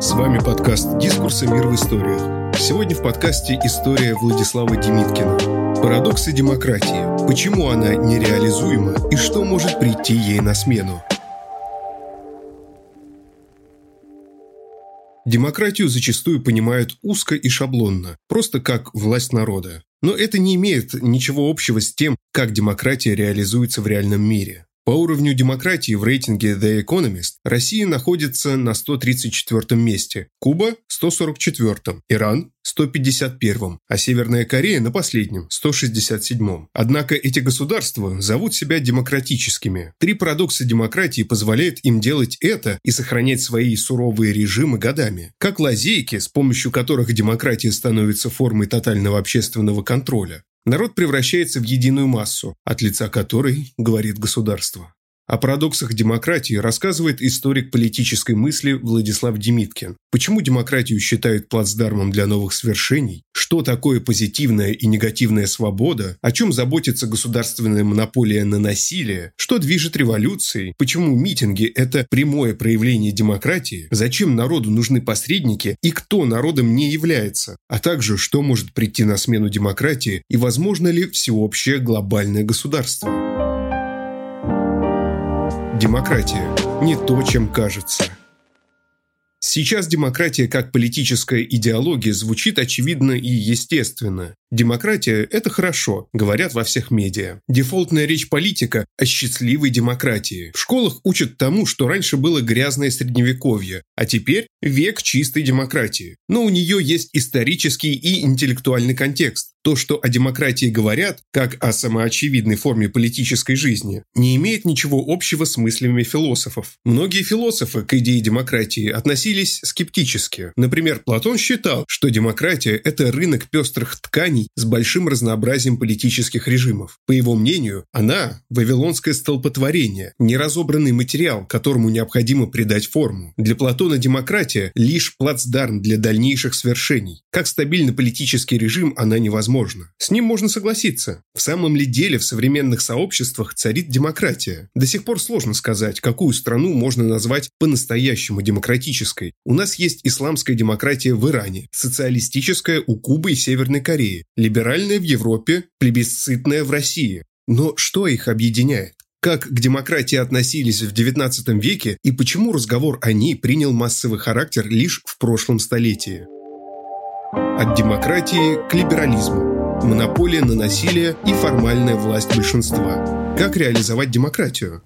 С вами подкаст «Дискурсы. Мир в историях». Сегодня в подкасте история Владислава Демидкина. Парадоксы демократии. Почему она нереализуема и что может прийти ей на смену? Демократию зачастую понимают узко и шаблонно, просто как власть народа. Но это не имеет ничего общего с тем, как демократия реализуется в реальном мире. По уровню демократии в рейтинге The Economist Россия находится на 134-м месте, Куба – 144-м, Иран – 151-м, а Северная Корея на последнем – 167-м. Однако эти государства зовут себя демократическими. Три парадокса демократии позволяют им делать это и сохранять свои суровые режимы годами, как лазейки, с помощью которых демократия становится формой тотального общественного контроля. Народ превращается в единую массу, от лица которой говорит государство. О парадоксах демократии рассказывает историк политической мысли Владислав Демидкин. Почему демократию считают плацдармом для новых свершений? Что такое позитивная и негативная свобода? О чем заботится государственная монополия на насилие? Что движет революцией? Почему митинги – это прямое проявление демократии? Зачем народу нужны посредники и кто народом не является? А также, что может прийти на смену демократии и возможно ли всеобщее глобальное государство? Демократия – не то, чем кажется. Сейчас демократия как политическая идеология звучит очевидно и естественно. Демократия – это хорошо, говорят во всех медиа. Дефолтная речь политика о счастливой демократии. В школах учат тому, что раньше было грязное средневековье, а теперь век чистой демократии. Но у нее есть исторический и интеллектуальный контекст. То, что о демократии говорят, как о самоочевидной форме политической жизни, не имеет ничего общего с мыслями философов. Многие философы к идее демократии относились скептически. Например, Платон считал, что демократия – это рынок пестрых тканей, с большим разнообразием политических режимов. По его мнению, она – вавилонское столпотворение, неразобранный материал, которому необходимо придать форму. Для Платона демократия – лишь плацдарм для дальнейших свершений. Как стабильный политический режим она невозможна. С ним можно согласиться. В самом ли деле в современных сообществах царит демократия? До сих пор сложно сказать, какую страну можно назвать по-настоящему демократической. У нас есть исламская демократия в Иране, социалистическая у Кубы и Северной Кореи, либеральная в Европе, плебисцитная в России. Но что их объединяет? Как к демократии относились в XIX веке и почему разговор о ней принял массовый характер лишь в прошлом столетии? От демократии к либерализму. Монополия на насилие и формальная власть большинства. Как реализовать демократию?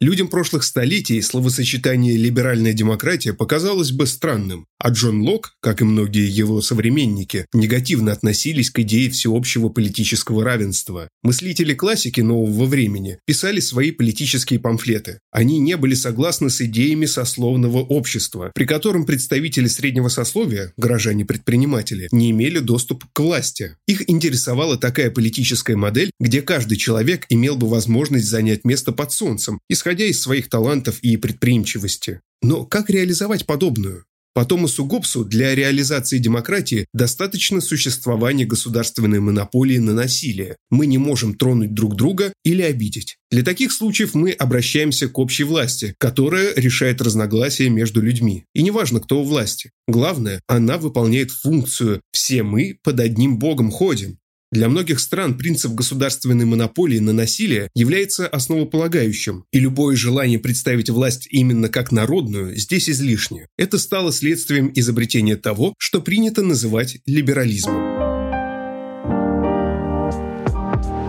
Людям прошлых столетий словосочетание «либеральная демократия» показалось бы странным, а Джон Локк, как и многие его современники, негативно относились к идее всеобщего политического равенства. Мыслители классики нового времени писали свои политические памфлеты. Они не были согласны с идеями сословного общества, при котором представители среднего сословия, горожане-предприниматели, не имели доступ к власти. Их интересовала такая политическая модель, где каждый человек имел бы возможность занять место под солнцем, исходя из своих талантов и предприимчивости. Но как реализовать подобную? По Томасу Гоббсу для реализации демократии достаточно существования государственной монополии на насилие. Мы не можем тронуть друг друга или обидеть. Для таких случаев мы обращаемся к общей власти, которая решает разногласия между людьми. И неважно, кто у власти. Главное, она выполняет функцию «все мы под одним Богом ходим». Для многих стран принцип государственной монополии на насилие является основополагающим, и любое желание представить власть именно как народную здесь излишне. Это стало следствием изобретения того, что принято называть либерализмом.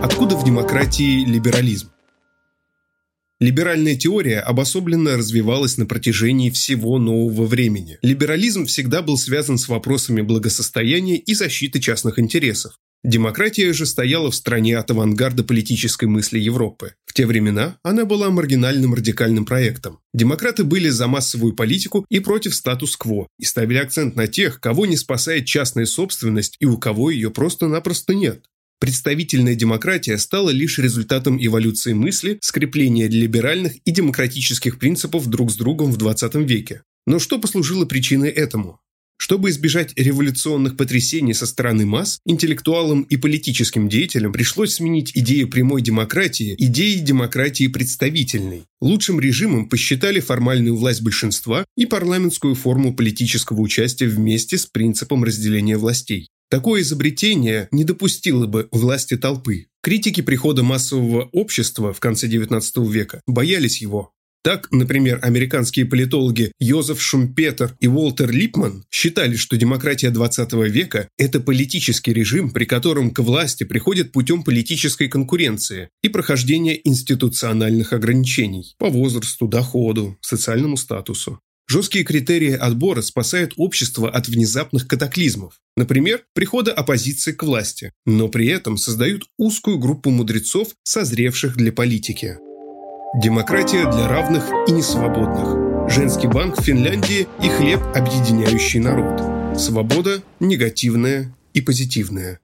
Откуда в демократии либерализм? Либеральная теория обособленно развивалась на протяжении всего нового времени. Либерализм всегда был связан с вопросами благосостояния и защиты частных интересов. Демократия же стояла в стороне от авангарда политической мысли Европы. В те времена она была маргинальным радикальным проектом. Демократы были за массовую политику и против статус-кво, и ставили акцент на тех, кого не спасает частная собственность и у кого ее просто-напросто нет. Представительная демократия стала лишь результатом эволюции мысли, скрепления либеральных и демократических принципов друг с другом в XX веке. Но что послужило причиной этому? Чтобы избежать революционных потрясений со стороны масс, интеллектуалам и политическим деятелям пришлось сменить идею прямой демократии идеей демократии представительной. Лучшим режимом посчитали формальную власть большинства и парламентскую форму политического участия вместе с принципом разделения властей. Такое изобретение не допустило бы власти толпы. Критики прихода массового общества в конце XIX века боялись его. Так, например, американские политологи Йозеф Шумпетер и Уолтер Липман считали, что демократия XX века – это политический режим, при котором к власти приходят путем политической конкуренции и прохождения институциональных ограничений по возрасту, доходу, социальному статусу. Жесткие критерии отбора спасают общество от внезапных катаклизмов, например, прихода оппозиции к власти, но при этом создают узкую группу мудрецов, созревших для политики. Демократия для равных и несвободных. Женский банк в Финляндии и хлеб, объединяющий народ. Свобода негативная и позитивная.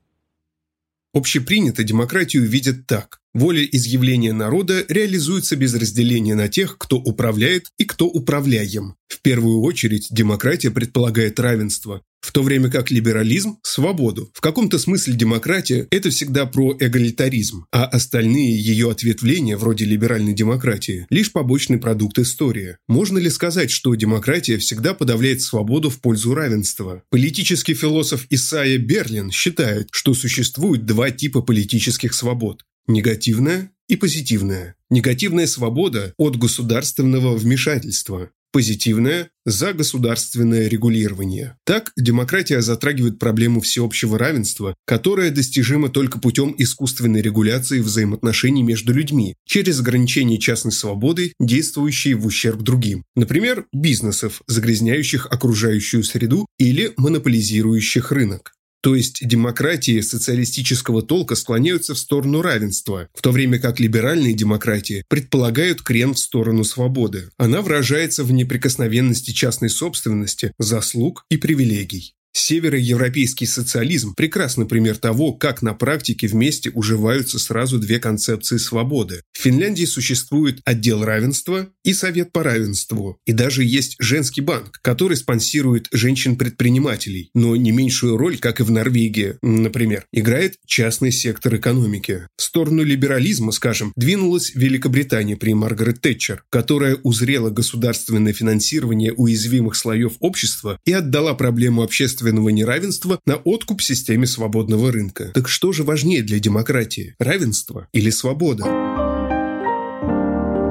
Общепринято демократию видят так. Воля изъявления народа реализуется без разделения на тех, кто управляет и кто управляем. В первую очередь демократия предполагает равенство, в то время как либерализм – свободу. В каком-то смысле демократия – это всегда про эгалитаризм, а остальные ее ответвления, вроде либеральной демократии, лишь побочный продукт истории. Можно ли сказать, что демократия всегда подавляет свободу в пользу равенства? Политический философ Исайя Берлин считает, что существует два типа политических свобод – негативная и позитивная. Негативная свобода от государственного вмешательства. Позитивное – за государственное регулирование. Так, демократия затрагивает проблему всеобщего равенства, которое достижимо только путем искусственной регуляции взаимоотношений между людьми, через ограничение частной свободы, действующей в ущерб другим. Например, бизнесов, загрязняющих окружающую среду или монополизирующих рынок. То есть демократии социалистического толка склоняются в сторону равенства, в то время как либеральные демократии предполагают крен в сторону свободы. Она выражается в неприкосновенности частной собственности, заслуг и привилегий. Североевропейский социализм – прекрасный пример того, как на практике вместе уживаются сразу две концепции свободы. В Финляндии существует отдел равенства и совет по равенству, и даже есть женский банк, который спонсирует женщин-предпринимателей, но не меньшую роль, как и в Норвегии, например, играет частный сектор экономики. В сторону либерализма, скажем, двинулась Великобритания при Маргарет Тэтчер, которая узрела государственное финансирование уязвимых слоев общества и отдала проблему общественного неравенства на откуп системе свободного рынка. Так что же важнее для демократии – равенство или свобода?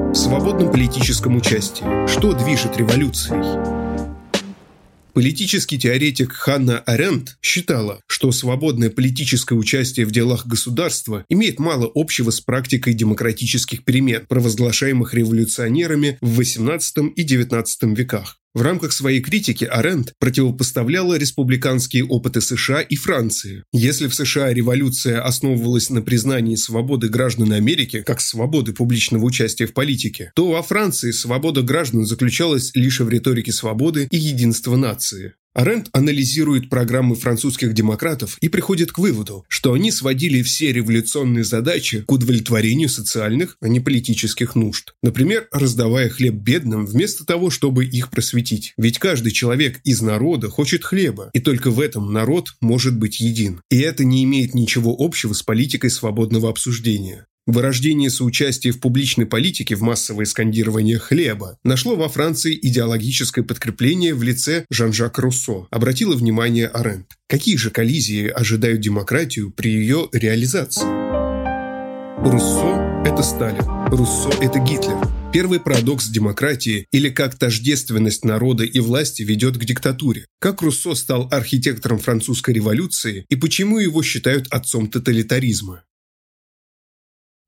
В свободном политическом участии. Что движет революцией? Политический теоретик Ханна Арендт считала, что свободное политическое участие в делах государства имеет мало общего с практикой демократических перемен, провозглашаемых революционерами в XVIII и XIX веках. В рамках своей критики Арендт противопоставляла республиканские опыты США и Франции. Если в США революция основывалась на признании свободы граждан Америки как свободы публичного участия в политике, то во Франции свобода граждан заключалась лишь в риторике свободы и единства нации. Арендт анализирует программы французских демократов и приходит к выводу, что они сводили все революционные задачи к удовлетворению социальных, а не политических нужд. Например, раздавая хлеб бедным вместо того, чтобы их просветить. Ведь каждый человек из народа хочет хлеба, и только в этом народ может быть един. И это не имеет ничего общего с политикой свободного обсуждения. Вырождение соучастия в публичной политике в массовое скандирование «хлеба» нашло во Франции идеологическое подкрепление в лице Жан-Жак Руссо, обратила внимание Арендт. Какие же коллизии ожидают демократию при ее реализации? Руссо – это Сталин, Руссо – это Гитлер. Первый парадокс демократии, или как тождественность народа и власти ведет к диктатуре. Как Руссо стал архитектором французской революции и почему его считают отцом тоталитаризма?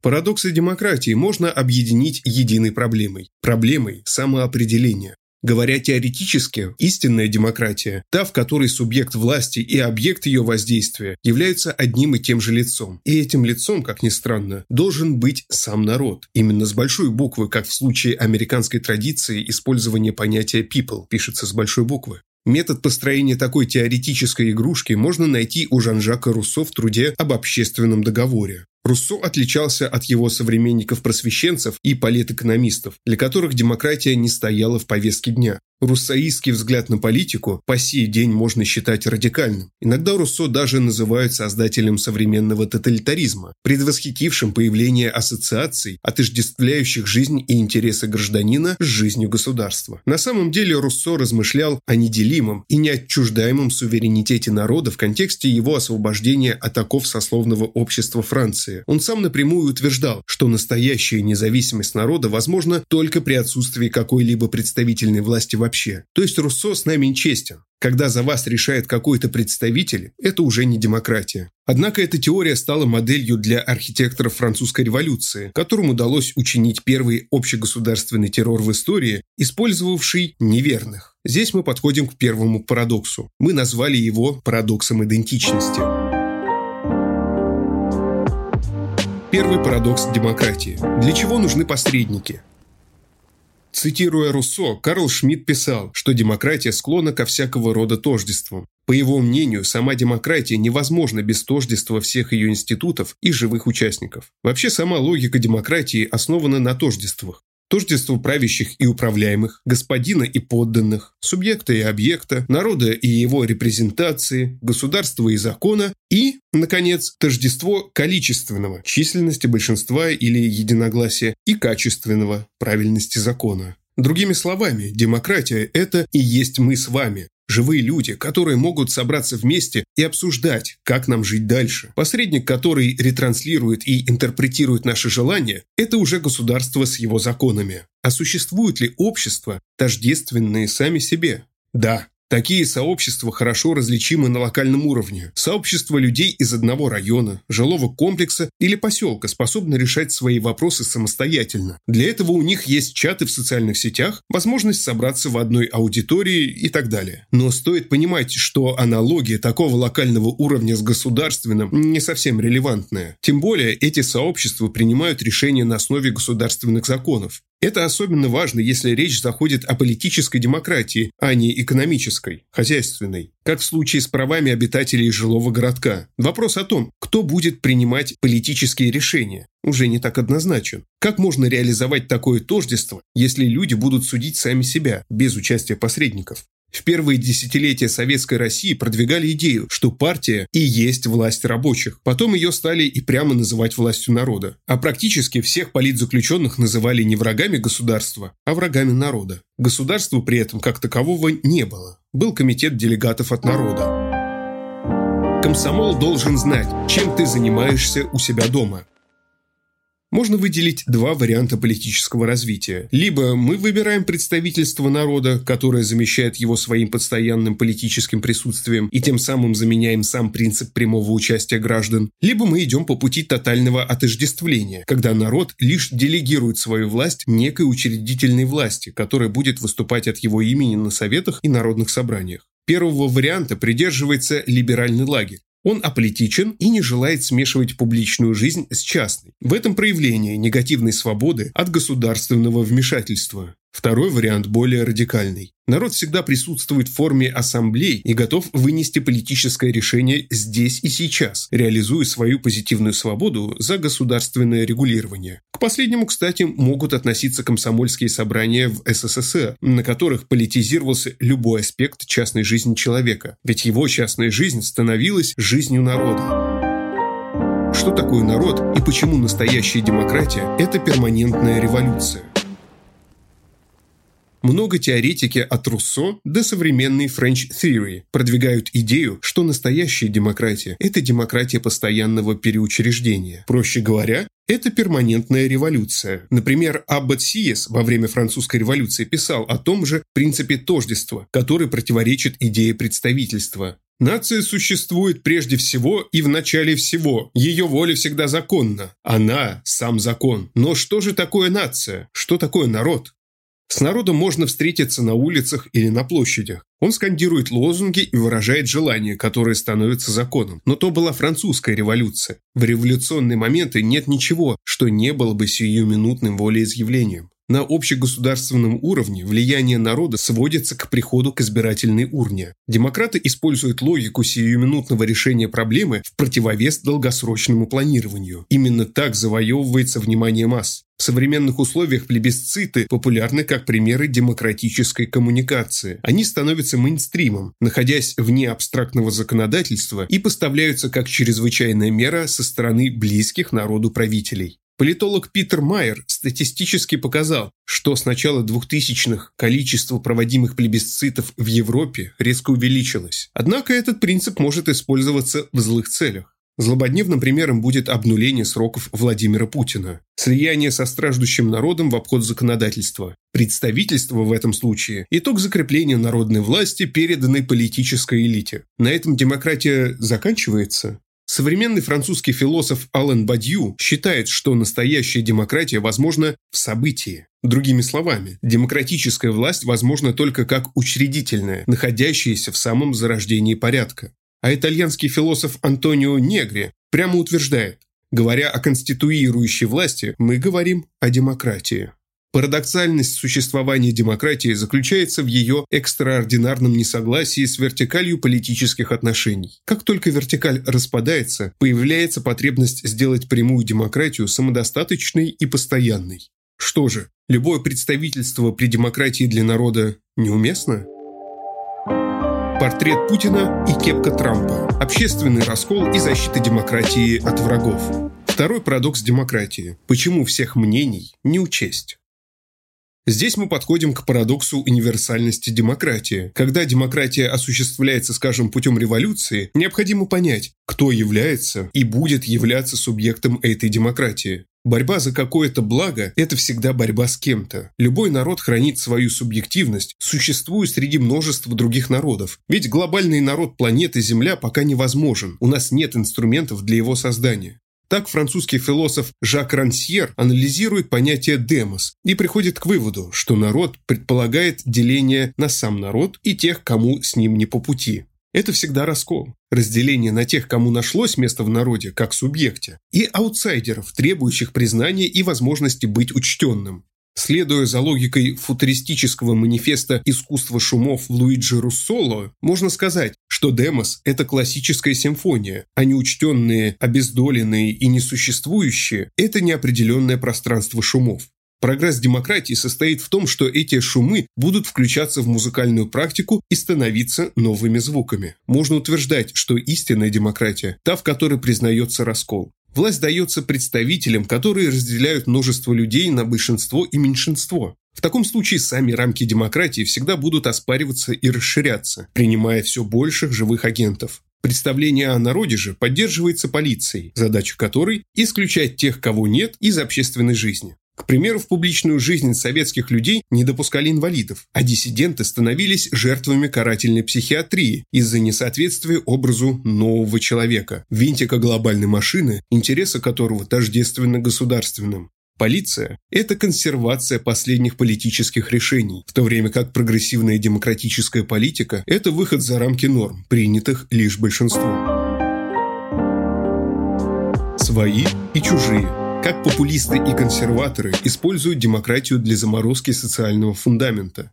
Парадоксы демократии можно объединить единой проблемой – проблемой самоопределения. Говоря теоретически, истинная демократия – та, в которой субъект власти и объект ее воздействия являются одним и тем же лицом. И этим лицом, как ни странно, должен быть сам народ. Именно с большой буквы, как в случае американской традиции использования понятия «people» пишется с большой буквы. Метод построения такой теоретической игрушки можно найти у Жан-Жака Руссо в труде об общественном договоре. Руссо отличался от его современников-просвещенцев и политэкономистов, для которых демократия не стояла в повестке дня. Руссоистский взгляд на политику по сей день можно считать радикальным. Иногда Руссо даже называют создателем современного тоталитаризма, предвосхитившим появление ассоциаций, отождествляющих жизнь и интересы гражданина с жизнью государства. На самом деле Руссо размышлял о неделимом и неотчуждаемом суверенитете народа в контексте его освобождения от оков сословного общества Франции. Он сам напрямую утверждал, что настоящая независимость народа возможна только при отсутствии какой-либо представительной власти вообще. То есть Руссо с нами нечестен. Когда за вас решает какой-то представитель, это уже не демократия. Однако эта теория стала моделью для архитекторов французской революции, которым удалось учинить первый общегосударственный террор в истории, использовавший неверных. Здесь мы подходим к первому парадоксу. Мы назвали его парадоксом идентичности. Первый парадокс демократии. Для чего нужны посредники? Цитируя Руссо, Карл Шмидт писал, что демократия склонна ко всякого рода тождествам. По его мнению, сама демократия невозможна без тождества всех ее институтов и живых участников. Вообще, сама логика демократии основана на тождествах. Тождество правящих и управляемых, господина и подданных, субъекта и объекта, народа и его репрезентации, государства и закона и, наконец, тождество количественного, численности большинства или единогласия, и качественного, правильности закона. Другими словами, демократия – это и есть мы с вами. Живые люди, которые могут собраться вместе и обсуждать, как нам жить дальше. Посредник, который ретранслирует и интерпретирует наши желания, это уже государство с его законами. А существуют ли общества, тождественные сами себе? Да. Такие сообщества хорошо различимы на локальном уровне. Сообщества людей из одного района, жилого комплекса или поселка способны решать свои вопросы самостоятельно. Для этого у них есть чаты в социальных сетях, возможность собраться в одной аудитории и так далее. Но стоит понимать, что аналогия такого локального уровня с государственным не совсем релевантная. Тем более эти сообщества принимают решения на основе государственных законов. Это особенно важно, если речь заходит о политической демократии, а не экономической, хозяйственной, как в случае с правами обитателей жилого городка. Вопрос о том, кто будет принимать политические решения, уже не так однозначен. Как можно реализовать такое тождество, если люди будут судить сами себя, без участия посредников? В первые десятилетия Советской России продвигали идею, что партия и есть власть рабочих. Потом ее стали и прямо называть властью народа. А практически всех политзаключенных называли не врагами государства, а врагами народа. Государства при этом как такового не было. Был комитет делегатов от народа. Комсомол должен знать, чем ты занимаешься у себя дома. Можно выделить два варианта политического развития. Либо мы выбираем представительство народа, которое замещает его своим постоянным политическим присутствием и тем самым заменяем сам принцип прямого участия граждан. Либо мы идем по пути тотального отождествления, когда народ лишь делегирует свою власть некой учредительной власти, которая будет выступать от его имени на советах и народных собраниях. Первого варианта придерживается либеральный лагерь. Он аполитичен и не желает смешивать публичную жизнь с частной. В этом проявление негативной свободы от государственного вмешательства. Второй вариант более радикальный. Народ всегда присутствует в форме ассамблей и готов вынести политическое решение здесь и сейчас, реализуя свою позитивную свободу за государственное регулирование. К последнему, кстати, могут относиться комсомольские собрания в СССР, на которых политизировался любой аспект частной жизни человека, ведь его частная жизнь становилась жизнью народа. Что такое народ и почему настоящая демократия – это перманентная революция? Много теоретики от Руссо до современной French Theory продвигают идею, что настоящая демократия – это демократия постоянного переучреждения. Проще говоря, это перманентная революция. Например, Аббат Сиес во время Французской революции писал о том же принципе тождества, который противоречит идее представительства. Нация существует прежде всего и в начале всего. Ее воля всегда законна. Она – сам закон. Но что же такое нация? Что такое народ? С народом можно встретиться на улицах или на площадях. Он скандирует лозунги и выражает желания, которые становятся законом. Но то была французская революция. В революционные моменты нет ничего, что не было бы сиюминутным волеизъявлением. На общегосударственном уровне влияние народа сводится к приходу к избирательной урне. Демократы используют логику сиюминутного решения проблемы в противовес долгосрочному планированию. Именно так завоевывается внимание масс. В современных условиях плебисциты популярны как примеры демократической коммуникации. Они становятся мейнстримом, находясь вне абстрактного законодательства, и поставляются как чрезвычайная мера со стороны близких народу правителей. Политолог Питер Майер статистически показал, что с начала 2000-х количество проводимых плебисцитов в Европе резко увеличилось. Однако этот принцип может использоваться в злых целях. Злободневным примером будет обнуление сроков Владимира Путина, слияние со страждущим народом в обход законодательства, представительство в этом случае – итог закрепления народной власти, переданной политической элите. На этом демократия заканчивается? Современный французский философ Ален Бадью считает, что настоящая демократия возможна в событии. Другими словами, демократическая власть возможна только как учредительная, находящаяся в самом зарождении порядка. А итальянский философ Антонио Негри прямо утверждает: говоря о конституирующей власти, мы говорим о демократии. Парадоксальность существования демократии заключается в ее экстраординарном несогласии с вертикалью политических отношений. Как только вертикаль распадается, появляется потребность сделать прямую демократию самодостаточной и постоянной. Что же, любое представительство при демократии для народа неуместно? Портрет Путина и кепка Трампа. Общественный раскол и защита демократии от врагов. Второй парадокс демократии. Почему всех мнений не учесть? Здесь мы подходим к парадоксу универсальности демократии. Когда демократия осуществляется, скажем, путем революции, необходимо понять, кто является и будет являться субъектом этой демократии. Борьба за какое-то благо – это всегда борьба с кем-то. Любой народ хранит свою субъективность, существуя среди множества других народов. Ведь глобальный народ планеты Земля пока невозможен, у нас нет инструментов для его создания. Так французский философ Жак Рансьер анализирует понятие «демос» и приходит к выводу, что народ предполагает деление на сам народ и тех, кому с ним не по пути. Это всегда раскол. Разделение на тех, кому нашлось место в народе, как субъекте, и аутсайдеров, требующих признания и возможности быть учтенным. Следуя за логикой футуристического манифеста «Искусство шумов» Луиджи Руссоло, можно сказать, что демос – это классическая симфония, а неучтенные, обездоленные и несуществующие – это неопределенное пространство шумов. Прогресс демократии состоит в том, что эти шумы будут включаться в музыкальную практику и становиться новыми звуками. Можно утверждать, что истинная демократия – та, в которой признается раскол. Власть дается представителям, которые разделяют множество людей на большинство и меньшинство. В таком случае сами рамки демократии всегда будут оспариваться и расширяться, принимая все больших живых агентов. Представление о народе же поддерживается полицией, задача которой – исключать тех, кого нет, из общественной жизни. К примеру, в публичную жизнь советских людей не допускали инвалидов, а диссиденты становились жертвами карательной психиатрии из-за несоответствия образу нового человека, винтика глобальной машины, интересы которого тождественны государственным. Полиция – это консервация последних политических решений, в то время как прогрессивная демократическая политика – это выход за рамки норм, принятых лишь большинством. Свои и чужие. Как популисты и консерваторы используют демократию для заморозки социального фундамента.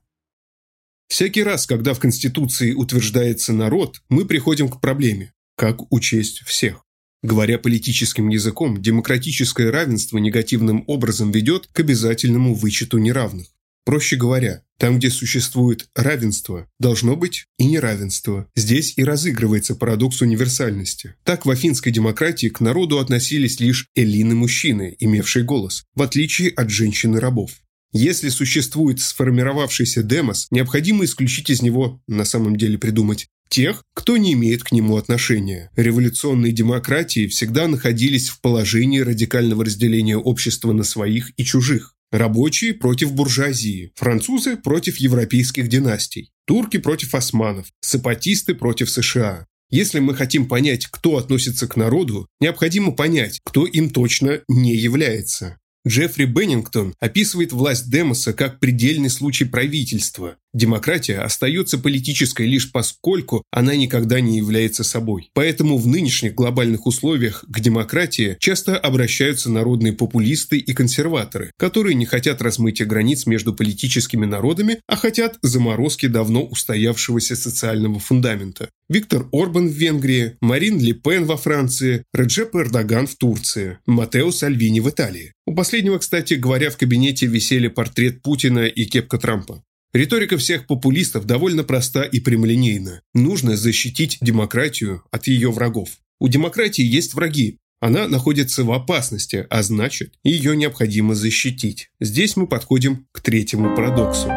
Всякий раз, когда в Конституции утверждается народ, мы приходим к проблеме – как учесть всех. Говоря политическим языком, демократическое равенство негативным образом ведет к обязательному вычету неравных. Проще говоря, там, где существует равенство, должно быть и неравенство. Здесь и разыгрывается парадокс универсальности. Так в афинской демократии к народу относились лишь эллины-мужчины, имевшие голос, в отличие от женщин-рабов. Если существует сформировавшийся демос, необходимо исключить из него, на самом деле придумать, тех, кто не имеет к нему отношения. Революционные демократии всегда находились в положении радикального разделения общества на своих и чужих. Рабочие против буржуазии, французы против европейских династий, турки против османов, сепаратисты против США. Если мы хотим понять, кто относится к народу, необходимо понять, кто им точно не является. Джеффри Беннингтон описывает власть демоса как предельный случай правительства, Демократия остается политической лишь поскольку она никогда не является собой. Поэтому в нынешних глобальных условиях к демократии часто обращаются народные популисты и консерваторы, которые не хотят размытия границ между политическими народами, а хотят заморозки давно устоявшегося социального фундамента. Виктор Орбан в Венгрии, Марин Лепен во Франции, Реджеп Эрдоган в Турции, Матео Сальвини в Италии. У последнего, кстати говоря, в кабинете висели портрет Путина и кепка Трампа. Риторика всех популистов довольно проста и прямолинейна. Нужно защитить демократию от ее врагов. У демократии есть враги. Она находится в опасности, а значит, ее необходимо защитить. Здесь мы подходим к третьему парадоксу.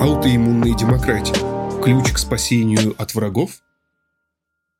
Аутоиммунная демократия. Ключ к спасению от врагов?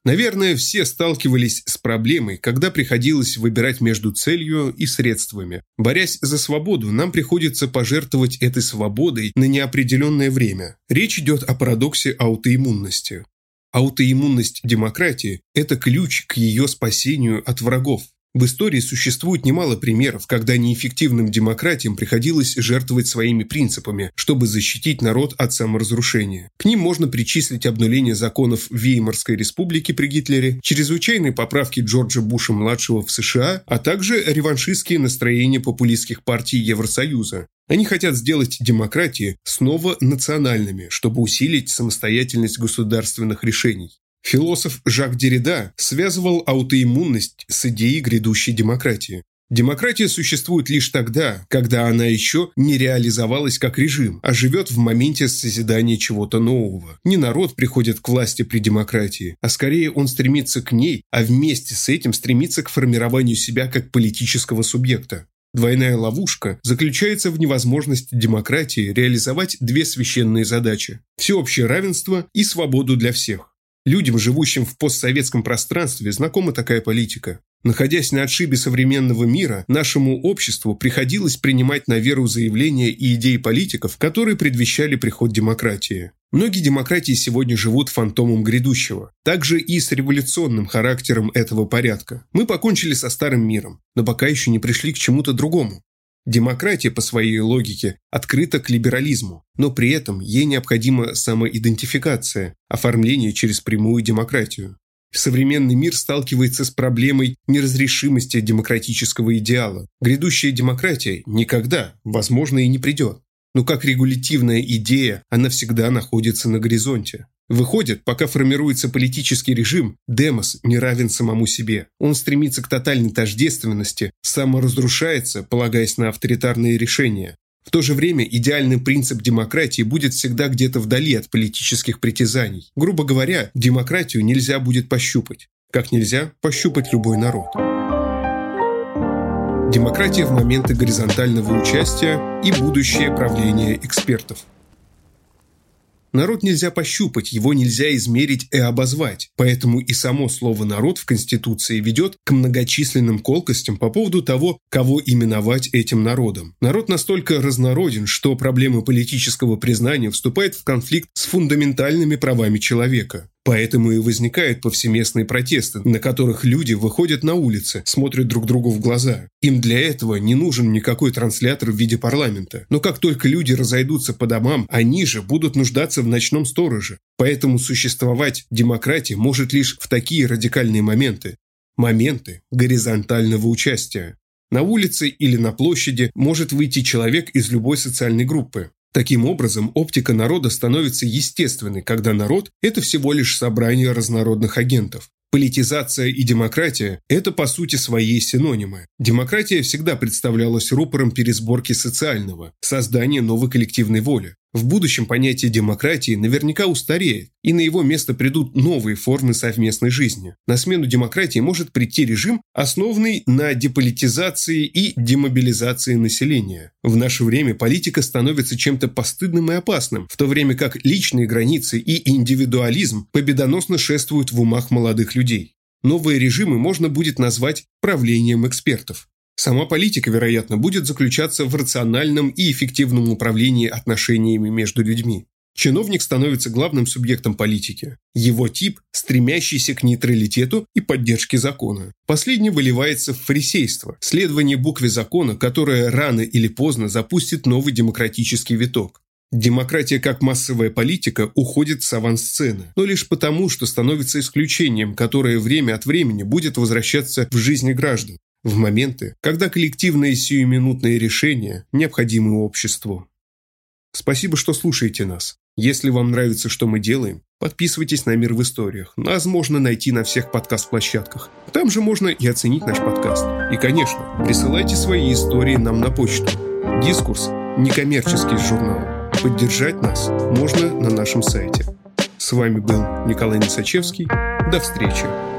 Наверное, все сталкивались с проблемой, когда приходилось выбирать между целью и средствами. Борясь за свободу, нам приходится пожертвовать этой свободой на неопределенное время. Речь идет о парадоксе аутоиммунности. Аутоиммунность демократии – это ключ к ее спасению от врагов. В истории существует немало примеров, когда неэффективным демократиям приходилось жертвовать своими принципами, чтобы защитить народ от саморазрушения. К ним можно причислить обнуление законов Веймарской республики при Гитлере, чрезвычайные поправки Джорджа Буша-младшего в США, а также реваншистские настроения популистских партий Евросоюза. Они хотят сделать демократии снова национальными, чтобы усилить самостоятельность государственных решений. Философ Жак Деррида связывал аутоиммунность с идеей грядущей демократии. Демократия существует лишь тогда, когда она еще не реализовалась как режим, а живет в моменте созидания чего-то нового. Не народ приходит к власти при демократии, а скорее он стремится к ней, а вместе с этим стремится к формированию себя как политического субъекта. Двойная ловушка заключается в невозможности демократии реализовать две священные задачи – всеобщее равенство и свободу для всех. Людям, живущим в постсоветском пространстве, знакома такая политика. Находясь на отшибе современного мира, нашему обществу приходилось принимать на веру заявления и идеи политиков, которые предвещали приход демократии. Многие демократии сегодня живут фантомом грядущего, также и с революционным характером этого порядка. Мы покончили со старым миром, но пока еще не пришли к чему-то другому. Демократия, по своей логике, открыта к либерализму, но при этом ей необходима самоидентификация, оформление через прямую демократию. Современный мир сталкивается с проблемой неразрешимости демократического идеала. Грядущая демократия никогда, возможно, и не придет. Но как регулятивная идея, она всегда находится на горизонте. Выходит, пока формируется политический режим, демос не равен самому себе. Он стремится к тотальной тождественности, саморазрушается, полагаясь на авторитарные решения. В то же время идеальный принцип демократии будет всегда где-то вдали от политических притязаний. Грубо говоря, демократию нельзя будет пощупать, как нельзя пощупать любой народ. Демократия в моменты горизонтального участия и будущее правление экспертов. Народ нельзя пощупать, его нельзя измерить и обозвать, поэтому и само слово «народ» в Конституции ведет к многочисленным колкостям по поводу того, кого именовать этим народом. Народ настолько разнороден, что проблема политического признания вступает в конфликт с фундаментальными правами человека. Поэтому и возникают повсеместные протесты, на которых люди выходят на улицы, смотрят друг другу в глаза. Им для этого не нужен никакой транслятор в виде парламента. Но как только люди разойдутся по домам, они же будут нуждаться в ночном стороже. Поэтому существовать демократия может лишь в такие радикальные моменты. Моменты горизонтального участия. На улице или на площади может выйти человек из любой социальной группы. Таким образом, оптика народа становится естественной, когда народ – это всего лишь собрание разнородных агентов. Политизация и демократия – это, по сути, свои синонимы. Демократия всегда представлялась рупором пересборки социального, создания новой коллективной воли. В будущем понятие демократии наверняка устареет, и на его место придут новые формы совместной жизни. На смену демократии может прийти режим, основанный на деполитизации и демобилизации населения. В наше время политика становится чем-то постыдным и опасным, в то время как личные границы и индивидуализм победоносно шествуют в умах молодых людей. Новые режимы можно будет назвать правлением экспертов. Сама политика, вероятно, будет заключаться в рациональном и эффективном управлении отношениями между людьми. Чиновник становится главным субъектом политики. Его тип – стремящийся к нейтралитету и поддержке закона. Последний выливается в фарисейство – следование букве закона, которое рано или поздно запустит новый демократический виток. Демократия как массовая политика уходит с авансцены, но лишь потому, что становится исключением, которое время от времени будет возвращаться в жизни граждан, в моменты, когда коллективные сиюминутные решения необходимы обществу. Спасибо, что слушаете нас. Если вам нравится, что мы делаем, подписывайтесь на «Мир в историях». Нас можно найти на всех подкаст-площадках. Там же можно и оценить наш подкаст. И, конечно, присылайте свои истории нам на почту. Дискурс – некоммерческий журнал. Поддержать нас можно на нашем сайте. С вами был Николай Несачевский. До встречи.